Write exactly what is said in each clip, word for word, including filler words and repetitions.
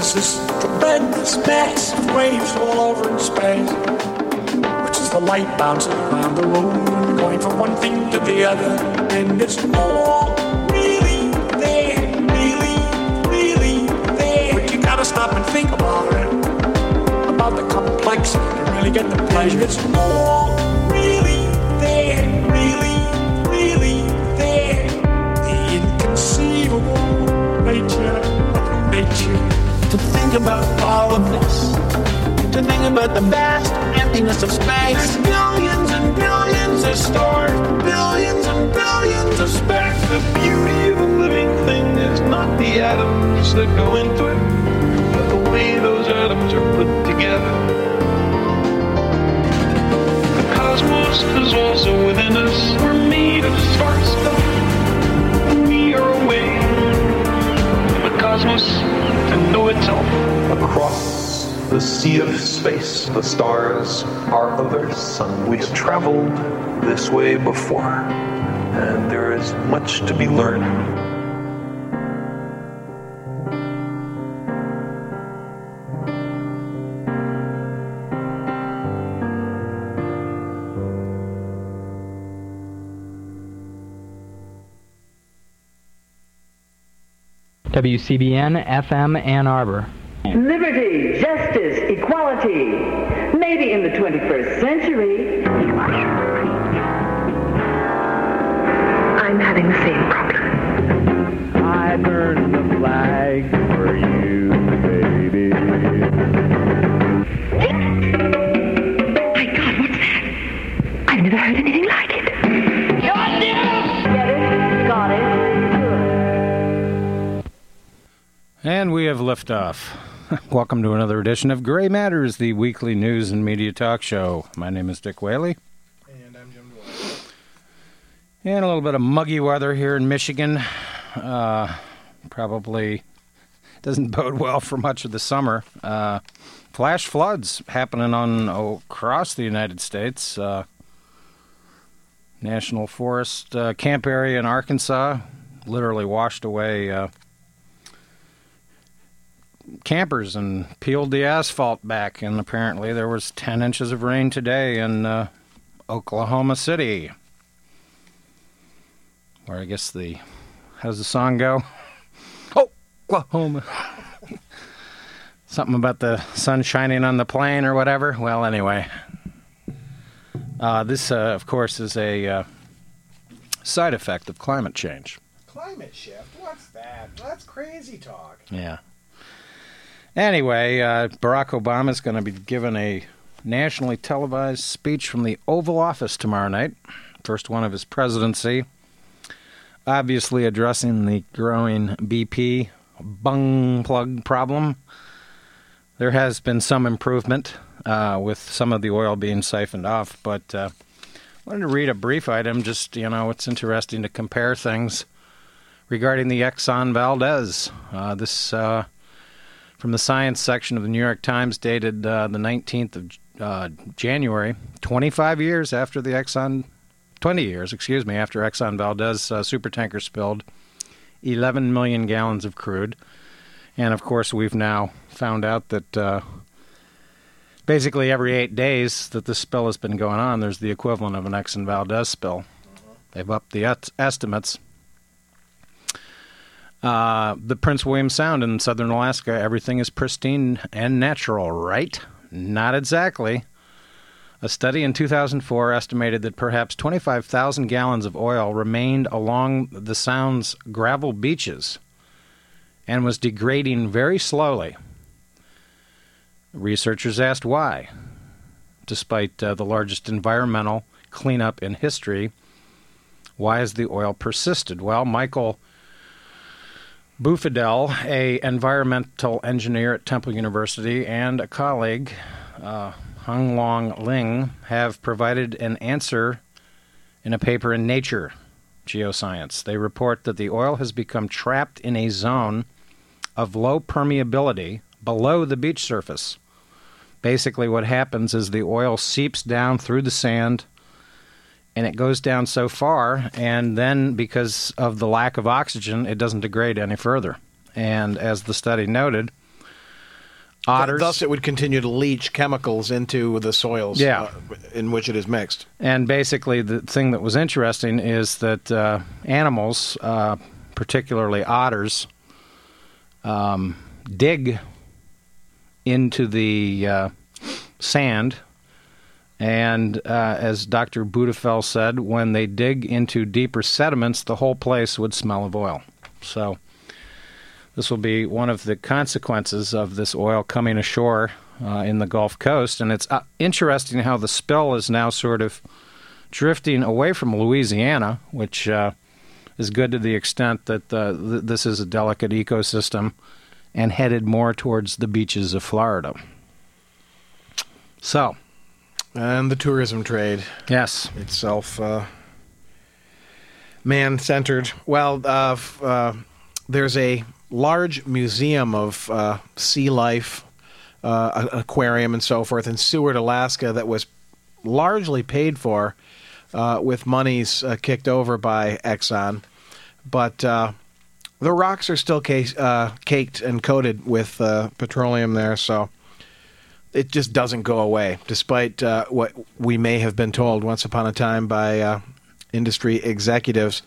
There's this tremendous mass of waves all over in space, which is the light bouncing around the room, going from one thing to the other, and it's all really there, really, really there. But you gotta stop and think about it, about the complexity, to really get the pleasure. It's all really there, really, really there. The inconceivable nature of nature. To think about all of this, to think about the vast emptiness of space. There's billions and billions of stars, billions and billions of sparks. The beauty of a living thing is not the atoms that go into it, but the way those atoms are put together. The cosmos is also within us. We're made of spark stuff, and we are away from the cosmos. To know itself. Across the sea of space, the stars are other sun. We have traveled this way before, and there is much to be learned. W C B N F M Ann Arbor. Liberty, justice, equality. Maybe in the twenty-first century. I'm having the same problem. I burn the flag for you, baby. What? My God, what's that? I've never heard anything like it. You're new! Get it? Got it? And we have liftoff. Welcome to another edition of Gray Matters, the weekly news and media talk show. My name is Dick Whaley. And I'm Jim Dwight. And a little bit of muggy weather here in Michigan. Uh, probably doesn't bode well for much of the summer. Uh, flash floods happening on oh, across the United States. Uh, National Forest uh, camp area in Arkansas literally washed away Uh, campers and peeled the asphalt back, and apparently there was ten inches of rain today in uh, Oklahoma City, where I guess the, how's the song go? Oh, Oklahoma. Something about the sun shining on the plain or whatever. Well, anyway, uh, this, uh, of course, is a uh, side effect of climate change. Climate shift? What's that? That's crazy talk. Yeah. Anyway, uh, Barack Obama is going to be giving a nationally televised speech from the Oval Office tomorrow night, first one of his presidency, obviously addressing the growing B P bung plug problem. There has been some improvement uh, with some of the oil being siphoned off, but uh, I wanted to read a brief item. Just, you know, it's interesting to compare things regarding the Exxon Valdez. Uh, this... Uh, From the science section of the New York Times, dated uh, the nineteenth of uh, January, twenty-five years after the Exxon, twenty years, excuse me, after Exxon Valdez uh, supertanker spilled eleven million gallons of crude. And, of course, we've now found out that uh, basically every eight days that this spill has been going on, there's the equivalent of an Exxon Valdez spill. They've upped the et- estimates. Uh, the Prince William Sound in southern Alaska, everything is pristine and natural, right? Not exactly. A study in two thousand four estimated that perhaps twenty-five thousand gallons of oil remained along the Sound's gravel beaches and was degrading very slowly. Researchers asked why, despite uh, the largest environmental cleanup in history. Why has the oil persisted? Well, Michael Bufidel, an environmental engineer at Temple University, and a colleague, uh, Hung Long Ling, have provided an answer in a paper in Nature Geoscience. They report that the oil has become trapped in a zone of low permeability below the beach surface. Basically what happens is the oil seeps down through the sand, and it goes down so far, and then because of the lack of oxygen, it doesn't degrade any further. And as the study noted, otters. Th- thus, it would continue to leach chemicals into the soils yeah. uh, in which it is mixed. And basically, the thing that was interesting is that uh, animals, uh, particularly otters, um, dig into the uh, sand. And uh, as Doctor Bufidel said, when they dig into deeper sediments, the whole place would smell of oil. So this will be one of the consequences of this oil coming ashore uh, in the Gulf Coast. And it's uh, interesting how the spill is now sort of drifting away from Louisiana, which uh, is good to the extent that uh, th- this is a delicate ecosystem, and headed more towards the beaches of Florida. So... And the tourism trade. Yes. Itself uh, man-centered. Well, uh, uh, there's a large museum of uh, sea life, uh, aquarium and so forth in Seward, Alaska, that was largely paid for uh, with monies uh, kicked over by Exxon. But uh, the rocks are still case, uh, caked and coated with uh, petroleum there, so... It just doesn't go away, despite uh, what we may have been told once upon a time by uh, industry executives.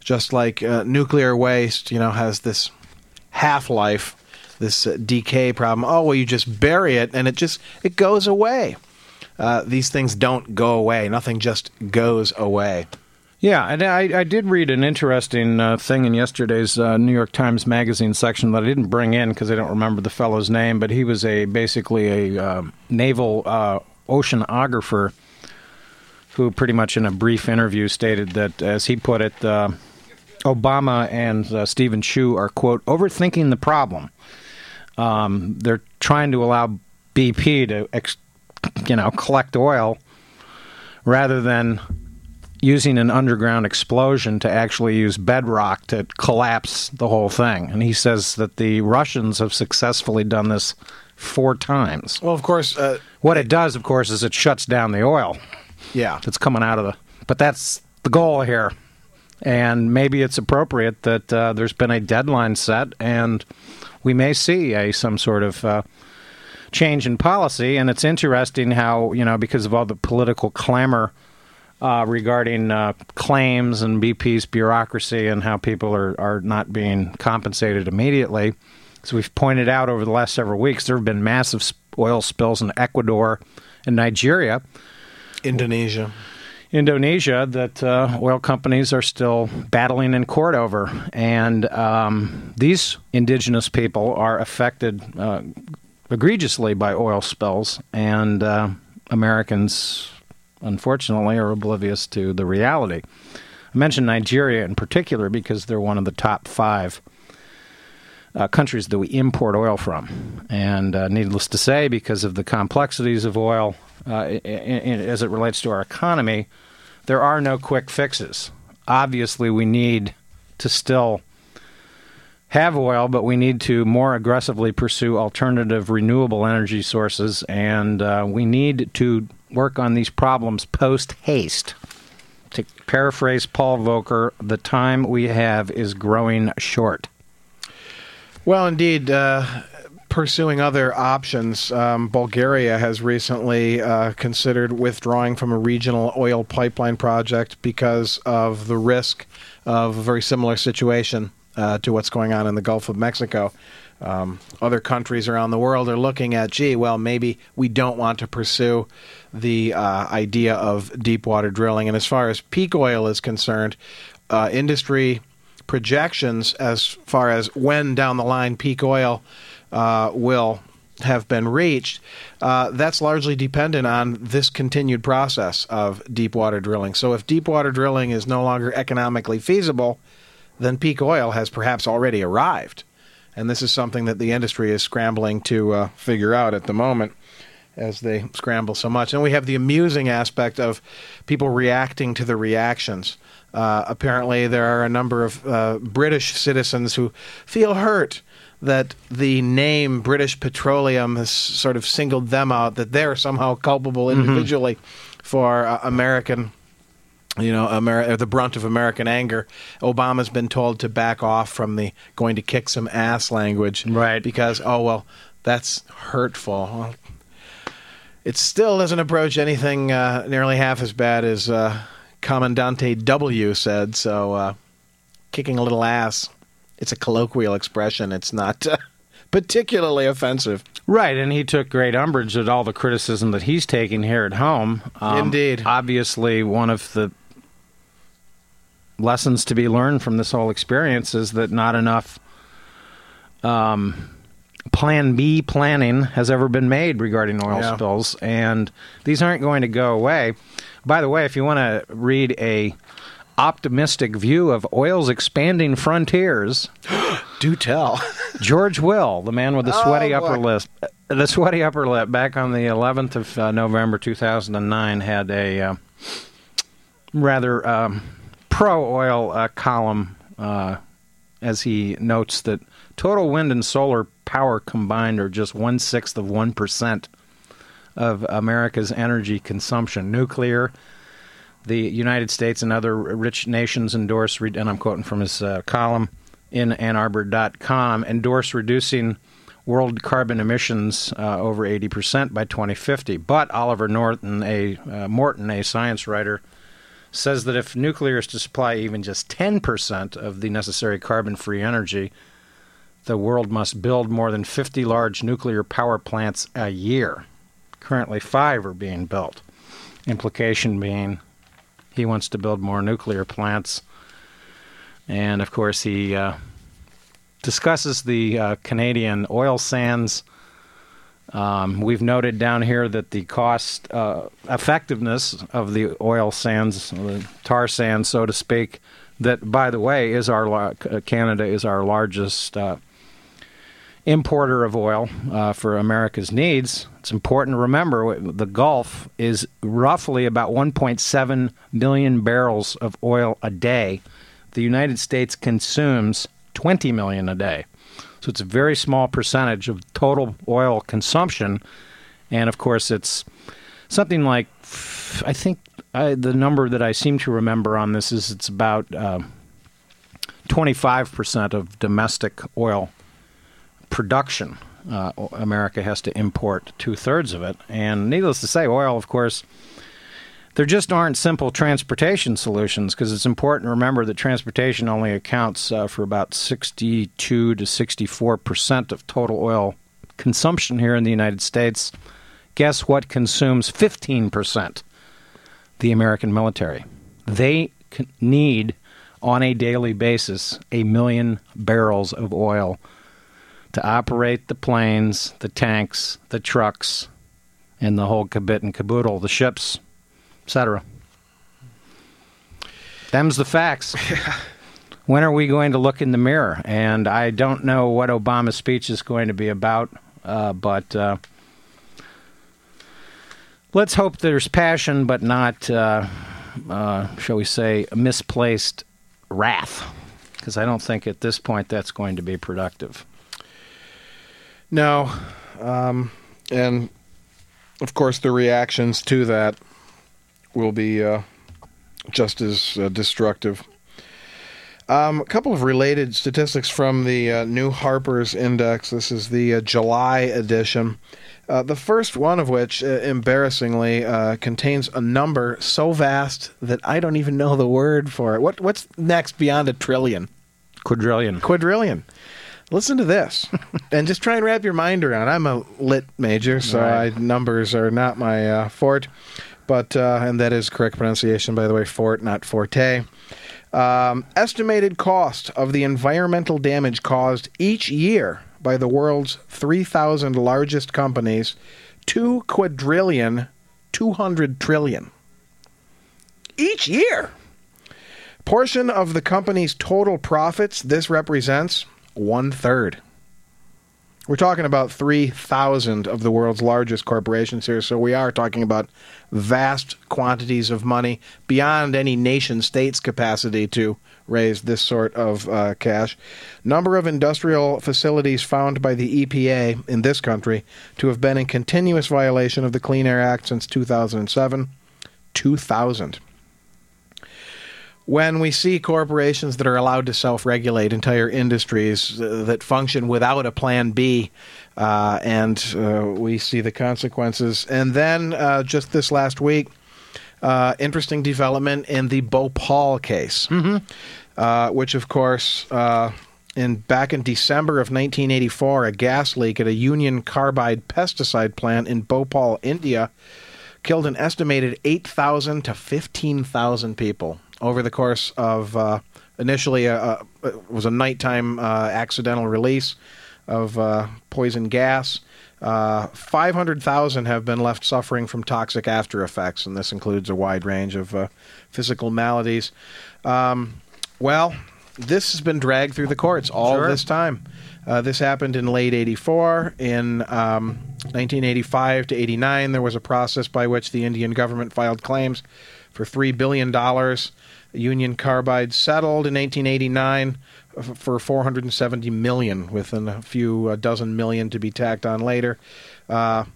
Just like uh, nuclear waste, you know, has this half-life, this uh, decay problem. Oh, well, you just bury it, and it just it goes away. Uh, these things don't go away. Nothing just goes away. Yeah, and I, I did read an interesting uh, thing in yesterday's uh, New York Times Magazine section that I didn't bring in because I don't remember the fellow's name, but he was a basically a uh, naval uh, oceanographer who pretty much in a brief interview stated that, as he put it, uh, Obama and uh, Stephen Chu are, quote, overthinking the problem. Um, they're trying to allow B P to, ex- you know, collect oil rather than... using an underground explosion to actually use bedrock to collapse the whole thing. And he says that the Russians have successfully done this four times. Well, of course... Uh, what it does, of course, is it shuts down the oil. Yeah. That's coming out of the... But that's the goal here. And maybe it's appropriate that uh, there's been a deadline set, and we may see a some sort of... Uh, change in policy, and it's interesting how, you know, because of all the political clamor... Uh, regarding uh, claims and B P's bureaucracy and how people are, are not being compensated immediately. As we've pointed out over the last several weeks, there have been massive oil spills in Ecuador and Nigeria. Indonesia. Indonesia that uh, oil companies are still battling in court over. And um, these indigenous people are affected uh, egregiously by oil spills, and uh, Americans... unfortunately, are oblivious to the reality. I mentioned Nigeria in particular because they're one of the top five uh, countries that we import oil from. And uh, needless to say, because of the complexities of oil uh, in, in, as it relates to our economy, there are no quick fixes. Obviously, we need to still have oil, but we need to more aggressively pursue alternative renewable energy sources, and uh, we need to... work on these problems post-haste. To paraphrase Paul Volcker, the time we have is growing short. Well, indeed, uh, pursuing other options, um, Bulgaria has recently uh, considered withdrawing from a regional oil pipeline project because of the risk of a very similar situation uh, to what's going on in the Gulf of Mexico. Um, other countries around the world are looking at, gee, well, maybe we don't want to pursue the uh, idea of deep water drilling. And as far as peak oil is concerned, uh, industry projections as far as when down the line peak oil uh, will have been reached, uh, that's largely dependent on this continued process of deep water drilling. So if deep water drilling is no longer economically feasible, then peak oil has perhaps already arrived. And this is something that the industry is scrambling to uh, figure out at the moment as they scramble so much. And we have the amusing aspect of people reacting to the reactions. Uh, apparently there are a number of uh, British citizens who feel hurt that the name British Petroleum has sort of singled them out, that they're somehow culpable individually mm-hmm. for uh, American... You know, Ameri- the brunt of American anger. Obama's been told to back off from the going to kick some ass language. Right. Because, oh, well, That's hurtful. It still doesn't approach anything uh, nearly half as bad as uh, Commandante W said, so uh, kicking a little ass. It's a colloquial expression. It's not uh, particularly offensive. Right, and he took great umbrage at all the criticism that he's taking here at home. Um, Indeed. Obviously, one of the lessons to be learned from this whole experience is that not enough um, Plan B planning has ever been made regarding oil yeah. spills, and these aren't going to go away. By the way, if you want to read a optimistic view of oil's expanding frontiers, do tell. George Will, the man with the sweaty oh, upper lip, the sweaty upper lip, back on the eleventh of uh, November two thousand nine, had a uh, rather um, pro-oil uh, column uh, as he notes that total wind and solar power combined are just one-sixth of one percent of America's energy consumption. Nuclear, the United States and other rich nations endorse, and I'm quoting from his uh, column in Ann Arbor dot com, endorse reducing world carbon emissions uh, over eighty percent by twenty fifty. But Oliver Norton, a, uh, Morton, a science writer, says that if nuclear is to supply even just ten percent of the necessary carbon-free energy, the world must build more than fifty large nuclear power plants a year. Currently, five are being built. Implication being he wants to build more nuclear plants. And, of course, he uh, discusses the uh, Canadian oil sands. Um, we've noted down here that the cost uh, effectiveness of the oil sands, the tar sands, so to speak, that, by the way, is our uh, Canada is our largest Uh, importer of oil uh, for America's needs. It's important to remember the Gulf is roughly about one point seven million barrels of oil a day. The United States consumes twenty million a day. So it's a very small percentage of total oil consumption. And, of course, it's something like, I think I, the number that I seem to remember on this is it's about uh, twenty-five percent of domestic oil production. Uh, America has to import two-thirds of it. And needless to say, oil, of course, there just aren't simple transportation solutions, because it's important to remember that transportation only accounts uh, for about sixty-two to sixty-four percent of total oil consumption here in the United States. Guess what consumes fifteen percent? The American military. They need, on a daily basis, a million barrels of oil to operate the planes, the tanks, the trucks, and the whole kibit and caboodle, the ships, et cetera. Them's the facts. When are we going to look in the mirror? And I don't know what Obama's speech is going to be about, uh, but uh, let's hope there's passion, but not, uh, uh, shall we say, misplaced wrath, because I don't think at this point that's going to be productive. No, um, and of course the reactions to that will be uh, just as uh, destructive. Um, a couple of related statistics from the uh, new Harper's Index. This is the uh, July edition. Uh, the first one of which, uh, embarrassingly, uh, contains a number so vast that I don't even know the word for it. What What's next beyond a trillion? Quadrillion. Quadrillion. Listen to this, and just try and wrap your mind around. I'm a lit major, so right. I, numbers are not my uh, forte, but uh, and that is correct pronunciation, by the way, forte, not forte. Um, estimated cost of the environmental damage caused each year by the world's three thousand largest companies, two quadrillion, two hundred trillion. Each year. Portion of the company's total profits this represents one-third. We're talking about three thousand of the world's largest corporations here, so we are talking about vast quantities of money beyond any nation-state's capacity to raise this sort of uh, cash. Number of industrial facilities found by the E P A in this country to have been in continuous violation of the Clean Air Act since two thousand seven, two thousand. when we see corporations that are allowed to self-regulate entire industries that function without a plan B, uh, and uh, we see the consequences. And then uh, just this last week, uh, interesting development in the Bhopal case, mm-hmm. uh, which, of course, uh, in back in December of nineteen eighty-four, a gas leak at a Union Carbide pesticide plant in Bhopal, India, killed an estimated eight thousand to fifteen thousand people. Over the course of uh, initially, a, a, it was a nighttime uh, accidental release of uh, poison gas. Uh, five hundred thousand have been left suffering from toxic after effects, and this includes a wide range of uh, physical maladies. Um, well, this has been dragged through the courts all sure. this time. Uh, this happened in late eighty-four. In um, nineteen eighty-five to eighty-nine, there was a process by which the Indian government filed claims for three billion dollars. Union Carbide settled in nineteen eighty-nine for four hundred seventy million dollars, within a few a dozen million to be tacked on later. Uh,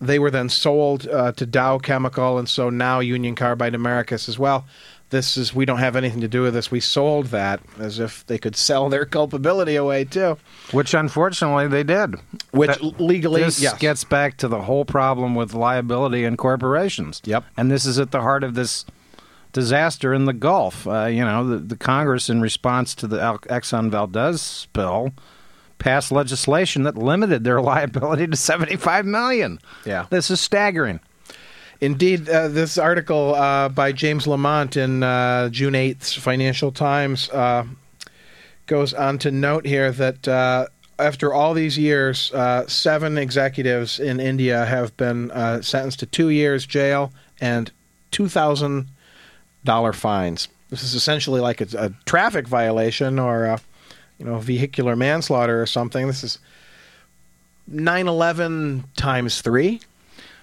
they were then sold uh, to Dow Chemical, and so now Union Carbide America says, well, this is, we don't have anything to do with this. We sold that, as if they could sell their culpability away, too. Which, unfortunately, they did. Which that, legally, this yes. gets back to the whole problem with liability in corporations. Yep. And this is at the heart of this disaster in the Gulf. Uh, you know, the, the Congress, in response to the Exxon Valdez spill, passed legislation that limited their liability to seventy-five million dollars. Yeah. This is staggering. Indeed, uh, this article uh, by James Lamont in uh, June eighth Financial Times uh, goes on to note here that uh, after all these years, uh, seven executives in India have been uh, sentenced to two years jail and two thousand dollars fines. This is essentially like a, a traffic violation or a, you know, vehicular manslaughter or something. This is nine eleven times three.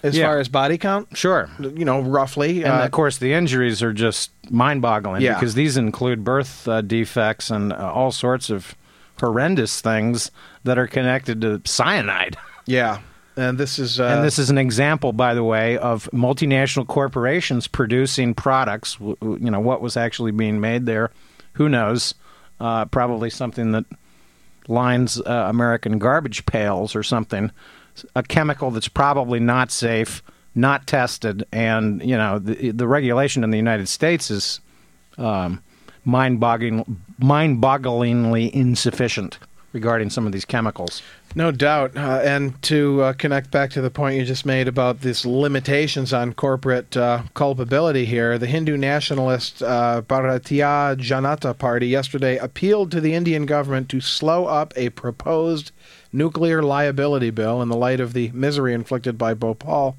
As yeah. far as body count? Sure. You know, roughly. And, uh, of course, the injuries are just mind-boggling yeah. because these include birth uh, defects and uh, all sorts of horrendous things that are connected to cyanide. Yeah. And this is... Uh, and this is an example, by the way, of multinational corporations producing products. W- w- you know, what was actually being made there, who knows? Uh, probably something that lines uh, American garbage pails or something. A chemical that's probably not safe, not tested, and, you know, the, the regulation in the United States is um, mind-boggling, mind-bogglingly insufficient regarding some of these chemicals. No doubt. Uh, and to uh, connect back to the point you just made about these limitations on corporate uh, culpability here, the Hindu nationalist uh, Bharatiya Janata Party yesterday appealed to the Indian government to slow up a proposed nuclear liability bill in the light of the misery inflicted by Bhopal,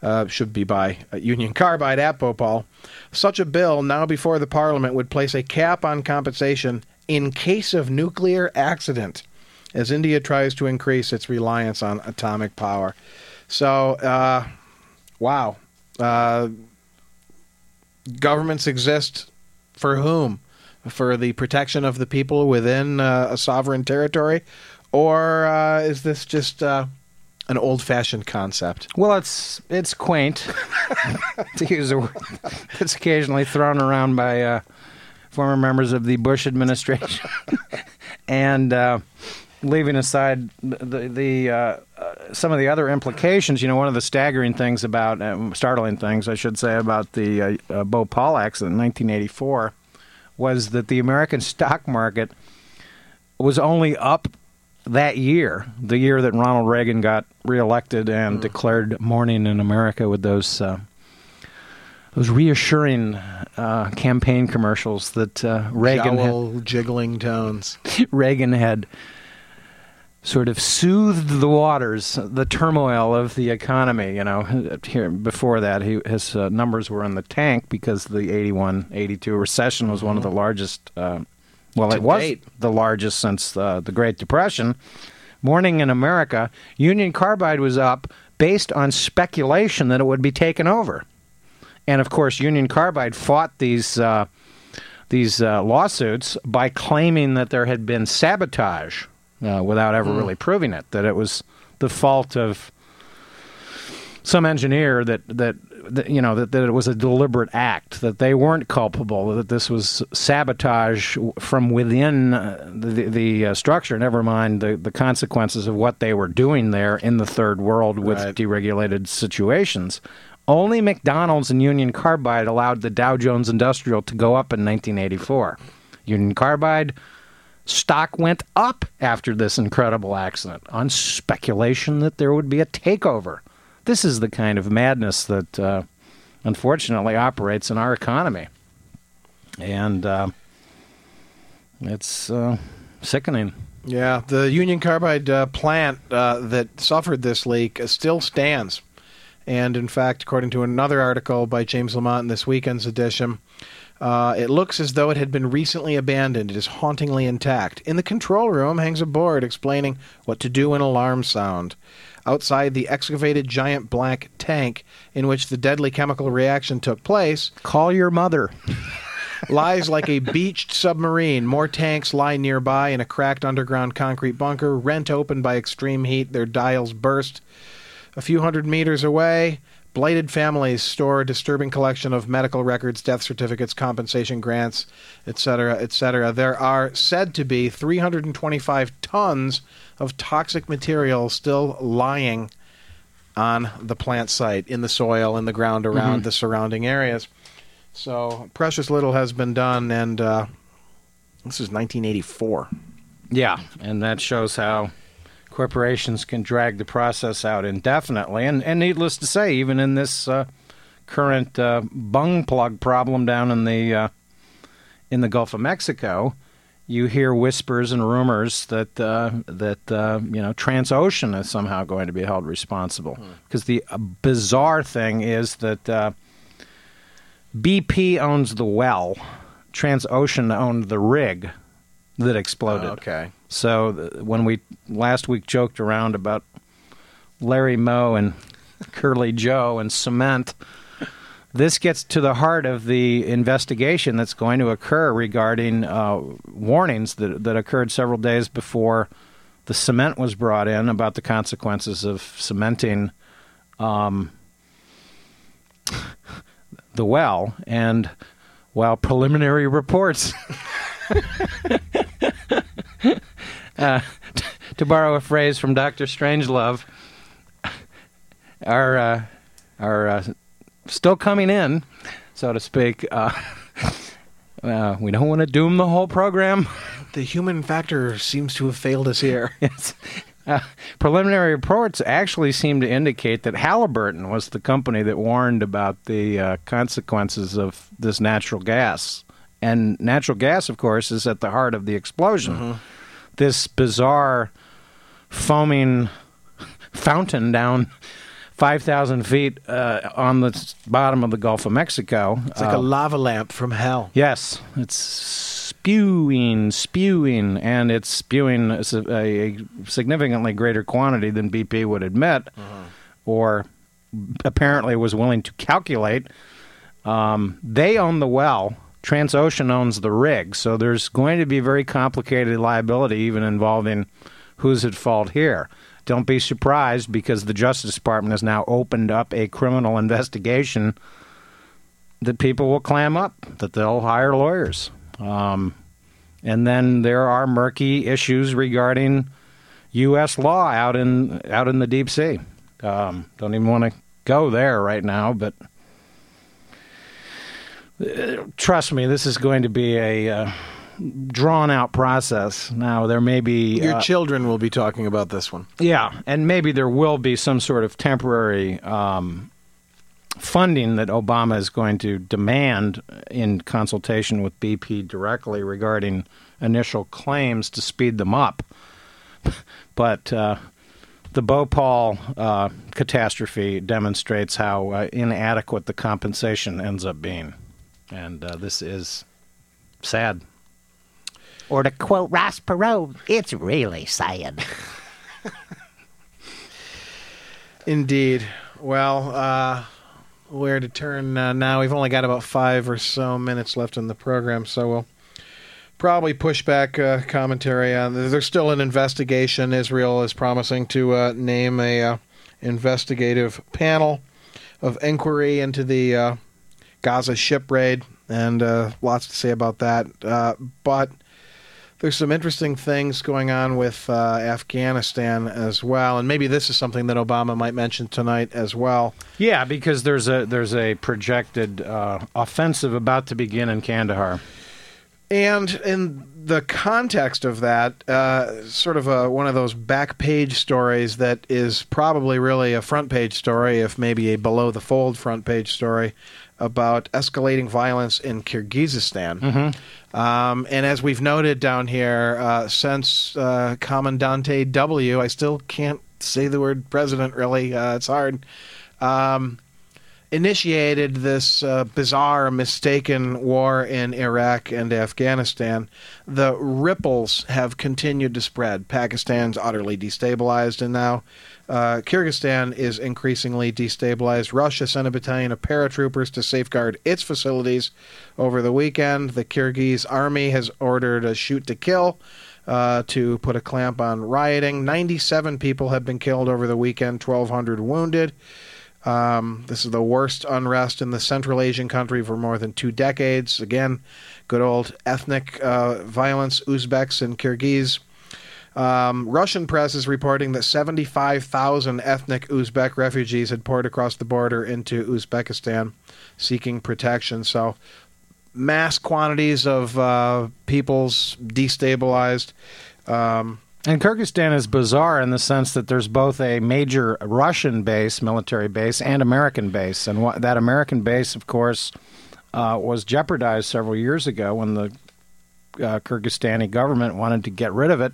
uh, should be by Union Carbide at Bhopal. Such a bill now before the parliament would place a cap on compensation in case of nuclear accident, as India tries to increase its reliance on atomic power. So, uh, wow. Uh, governments exist for whom? For the protection of the people within uh, a sovereign territory? Or uh, is this just uh, an old-fashioned concept? Well, it's it's quaint, to use a word that's occasionally thrown around by uh, former members of the Bush administration. And uh, leaving aside the, the uh, some of the other implications, you know, one of the staggering things about, uh, startling things, I should say, about the uh, uh, Bhopal accident in nineteen eighty-four was that the American stock market was only up that year, the year that Ronald Reagan got reelected and mm. declared mourning in America with those uh, those reassuring uh, campaign commercials that uh, Reagan Jowl, had, jiggling tones. Reagan had sort of soothed the waters, the turmoil of the economy. You know, here before that, he, his uh, numbers were in the tank because the eighty-one eighty-two recession was mm. one of the largest. Uh, Well, it was the largest since uh, the Great Depression. Morning in America, Union Carbide was up based on speculation that it would be taken over. And, of course, Union Carbide fought these uh, these uh, lawsuits by claiming that there had been sabotage uh, without ever mm. really proving it, that it was the fault of some engineer that, that you know, that, that it was a deliberate act, that they weren't culpable, that this was sabotage from within the, the uh, structure, never mind the, the consequences of what they were doing there in the third world with right. deregulated situations. Only McDonald's and Union Carbide allowed the Dow Jones Industrial to go up in nineteen eighty-four. Union Carbide stock went up after this incredible accident on speculation that there would be a takeover. This is the kind of madness that, uh, unfortunately, operates in our economy. And uh, it's uh, sickening. Yeah, the Union Carbide uh, plant uh, that suffered this leak uh, still stands. And, in fact, according to another article by James Lamont in this weekend's edition, Uh, it looks as though it had been recently abandoned. It is hauntingly intact. In the control room hangs a board explaining what to do when alarms sound. Outside the excavated giant black tank in which the deadly chemical reaction took place... Call your mother. ...lies like a beached submarine. More tanks lie nearby in a cracked underground concrete bunker, rent open by extreme heat. Their dials burst. A few hundred meters away... Blighted families store a disturbing collection of medical records, death certificates, compensation grants, et cetera, et cetera. There are said to be three hundred twenty-five tons of toxic material still lying on the plant site, in the soil, in the ground around mm-hmm. the surrounding areas. So precious little has been done, and uh, this is nineteen eighty-four. Yeah, and that shows how... corporations can drag the process out indefinitely, and, and needless to say, even in this uh, current uh, bung plug problem down in the uh, in the Gulf of Mexico, you hear whispers and rumors that uh, that uh, you know Transocean is somehow going to be held responsible. Because hmm. the uh, bizarre thing is that uh, B P owns the well, Transocean owned the rig that exploded. Oh, okay. So the, when we last week joked around about Larry Moe and Curly Joe and cement, this gets to the heart of the investigation that's going to occur regarding uh, warnings that that occurred several days before the cement was brought in about the consequences of cementing um, the well. And while preliminary reports... Uh, t- to borrow a phrase from Doctor Strangelove, are uh, are uh, still coming in, so to speak. Uh, uh, we don't want to doom the whole program. The human factor seems to have failed us here. Yes. Uh, preliminary reports actually seem to indicate that Halliburton was the company that warned about the uh, consequences of this natural gas. And natural gas, of course, is at the heart of the explosion. Mm-hmm. This bizarre foaming fountain down five thousand feet uh, on the bottom of the Gulf of Mexico. It's like uh, a lava lamp from hell. Yes. It's spewing, spewing, and it's spewing a, a significantly greater quantity than B P would admit, mm-hmm. or apparently was willing to calculate. Um, they own the well. Transocean owns the rig, so there's going to be very complicated liability even involving who's at fault here. Don't be surprised, because the Justice Department has now opened up a criminal investigation, that people will clam up, that they'll hire lawyers. Um, and then there are murky issues regarding U S law out in out in the deep sea. Um, don't even want to go there right now, but... Trust me, this is going to be a uh, drawn-out process. Now, there may be... Uh, Your children will be talking about this one. Yeah, and maybe there will be some sort of temporary um, funding that Obama is going to demand in consultation with B P directly regarding initial claims to speed them up. But... Uh, The Bhopal uh, catastrophe demonstrates how uh, inadequate the compensation ends up being. And uh, this is sad. Or to quote Ross Perot, it's really sad. Indeed. Well, uh, where to turn uh, now? We've only got about five or so minutes left in the program, so we'll... Probably push back uh, commentary on. There's still an investigation. Israel is promising to uh, name a uh, investigative panel. of inquiry into the uh, Gaza ship raid, and uh, lots to say about that. Uh, but there's some interesting things going on with uh, Afghanistan as well, and maybe this is something that Obama might mention tonight as well. Yeah, because there's a there's a projected uh, offensive about to begin in Kandahar. And in the context of that, uh, sort of a, one of those back page stories that is probably really a front page story, if maybe a below the fold front page story, about escalating violence in Kyrgyzstan. Mm-hmm. Um, and as we've noted down here, uh, since uh, Commandante W, I still can't say the word president, really. Uh, it's hard. Um, initiated this uh, bizarre, mistaken war in Iraq and Afghanistan, the ripples have continued to spread. Pakistan's utterly destabilized, and now Uh, Kyrgyzstan is increasingly destabilized. Russia sent a battalion of paratroopers to safeguard its facilities over the weekend. The Kyrgyz army has ordered a shoot to kill uh, to put a clamp on rioting. ninety-seven people have been killed over the weekend, twelve hundred wounded. Um, this is the worst unrest in the Central Asian country for more than two decades. Again, good old ethnic uh, violence, Uzbeks and Kyrgyz. Um, Russian press is reporting that seventy-five thousand ethnic Uzbek refugees had poured across the border into Uzbekistan seeking protection. So mass quantities of uh, peoples destabilized. Um, and Kyrgyzstan is bizarre in the sense that there's both a major Russian base, military base, and American base. And wh- that American base, of course, uh, was jeopardized several years ago when the uh, Kyrgyzstani government wanted to get rid of it.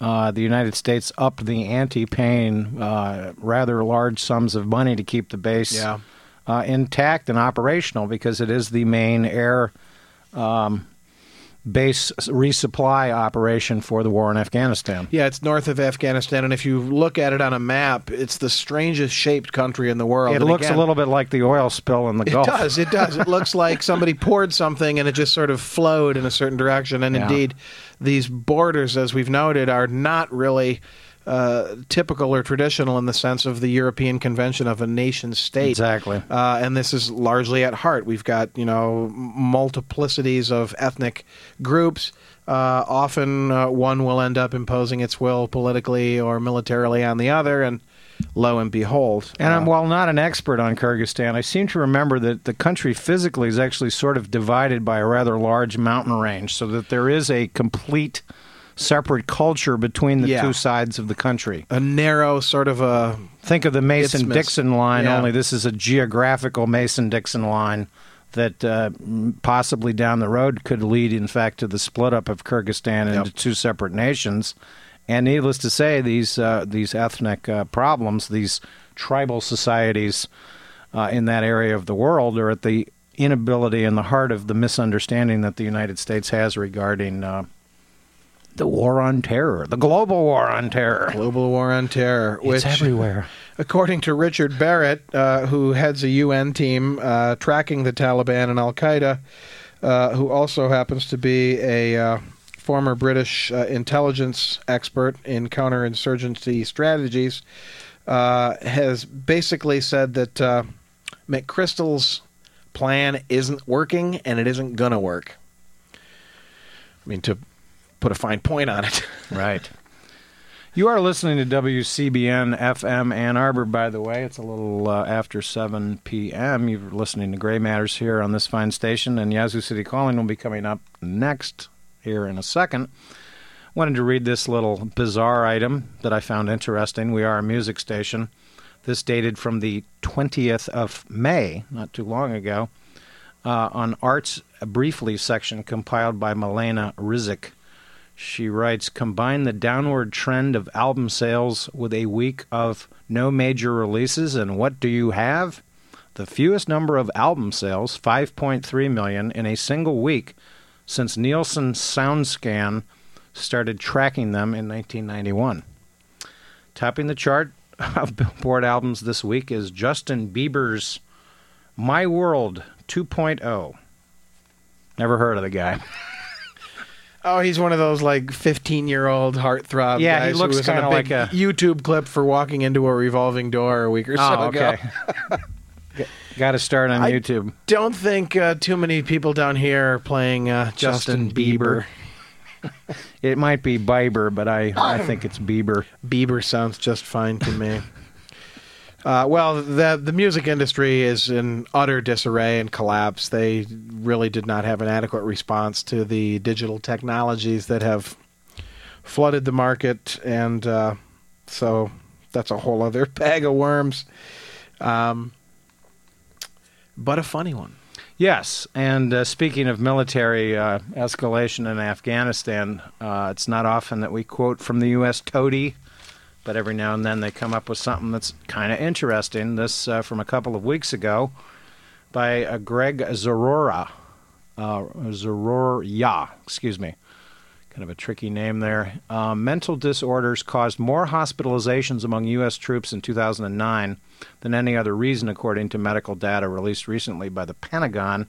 Uh, the United States upped the ante, paying uh, rather large sums of money to keep the base yeah. uh, intact and operational, because it is the main air um, base resupply operation for the war in Afghanistan. Yeah, it's north of Afghanistan, and if you look at it on a map, it's the strangest shaped country in the world. It and looks again, a little bit like the oil spill in the it Gulf. It does, it does. It looks like somebody poured something and it just sort of flowed in a certain direction, and yeah. indeed... these borders, as we've noted, are not really uh, typical or traditional in the sense of the European convention of a nation-state. Exactly. Uh, and this is largely at heart. We've got, you know, multiplicities of ethnic groups. Uh, often uh, one will end up imposing its will politically or militarily on the other, and lo and behold. And I'm, uh, while not an expert on Kyrgyzstan, I seem to remember that the country physically is actually sort of divided by a rather large mountain range, so that there is a complete separate culture between the yeah. two sides of the country. A narrow sort of a... Think of the Mason-Dixon line, yeah. only this is a geographical Mason-Dixon line that uh, possibly down the road could lead, in fact, to the split-up of Kyrgyzstan yep. into two separate nations. And needless to say, these uh, these ethnic uh, problems, these tribal societies uh, in that area of the world are at the inability and the heart of the misunderstanding that the United States has regarding uh, the war on terror, the global war on terror. Global war on terror. Which, it's everywhere. According to Richard Barrett, uh, who heads a U N team uh, tracking the Taliban and al-Qaeda, uh, who also happens to be a... Uh, former British uh, intelligence expert in counterinsurgency strategies, uh, has basically said that uh, McChrystal's plan isn't working and it isn't going to work. I mean, to put a fine point on it. Right. You are listening to W C B N F M Ann Arbor, by the way. It's a little uh, after seven p.m. You're listening to Gray Matters here on this fine station, and Yazoo City Calling will be coming up next here in a second. Wanted to read this little bizarre item that I found interesting. We are a music station. This dated from the twentieth of May, not too long ago, uh, on Arts Briefly section compiled by Milena Rizik. She writes, combine the downward trend of album sales with a week of no major releases, and what do you have? The fewest number of album sales, five point three million, in a single week since Nielsen SoundScan started tracking them in nineteen ninety-one. Topping the chart of Billboard albums this week is Justin Bieber's My World two point oh. Never heard of the guy. Oh, he's one of those, like, fifteen-year-old heartthrob yeah, guys he looks who was in a big like a... YouTube clip for walking into a revolving door a week or so oh, okay. ago. Got to start on I YouTube. Don't think uh, too many people down here are playing uh, Justin, Justin Bieber. Bieber. It might be Bieber, but I, I think it's Bieber. Bieber sounds just fine to me. Uh, well, the the music industry is in utter disarray and collapse. They really did not have an adequate response to the digital technologies that have flooded the market, and uh, so that's a whole other bag of worms. Um, but a funny one. Yes, and uh, speaking of military uh, escalation in Afghanistan, uh, it's not often that we quote from the U S toady, but every now and then they come up with something that's kind of interesting. This uh, from a couple of weeks ago by uh, Greg Zorora. Uh, Zorora, excuse me. Kind of a tricky name there. Uh, mental disorders caused more hospitalizations among U S troops in two thousand nine than any other reason, according to medical data released recently by the Pentagon.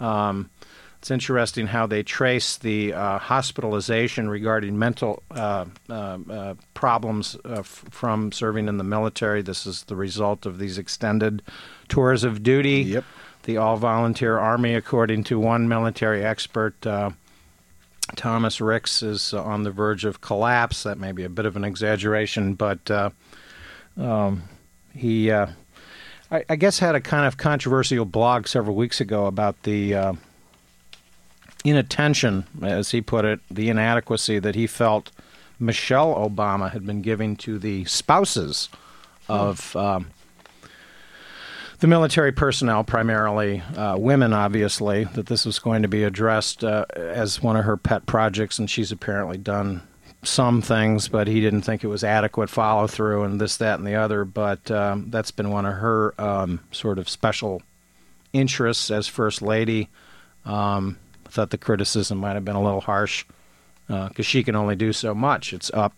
Um, it's interesting how they trace the uh, hospitalization regarding mental uh, uh, uh, problems uh, f- from serving in the military. This is the result of these extended tours of duty. Yep. The all-volunteer army, according to one military expert, uh, Thomas Ricks, is on the verge of collapse. That may be a bit of an exaggeration, but uh, um, he, uh, I, I guess, had a kind of controversial blog several weeks ago about the... Uh, inattention, as he put it, the inadequacy that he felt Michelle Obama had been giving to the spouses of um, the military personnel, primarily uh, women, obviously, that this was going to be addressed uh, as one of her pet projects, and she's apparently done some things, but he didn't think it was adequate follow-through and this, that, and the other, but um, that's been one of her um, sort of special interests as First Lady. Um thought the criticism might have been a little harsh because uh, she can only do so much. It's up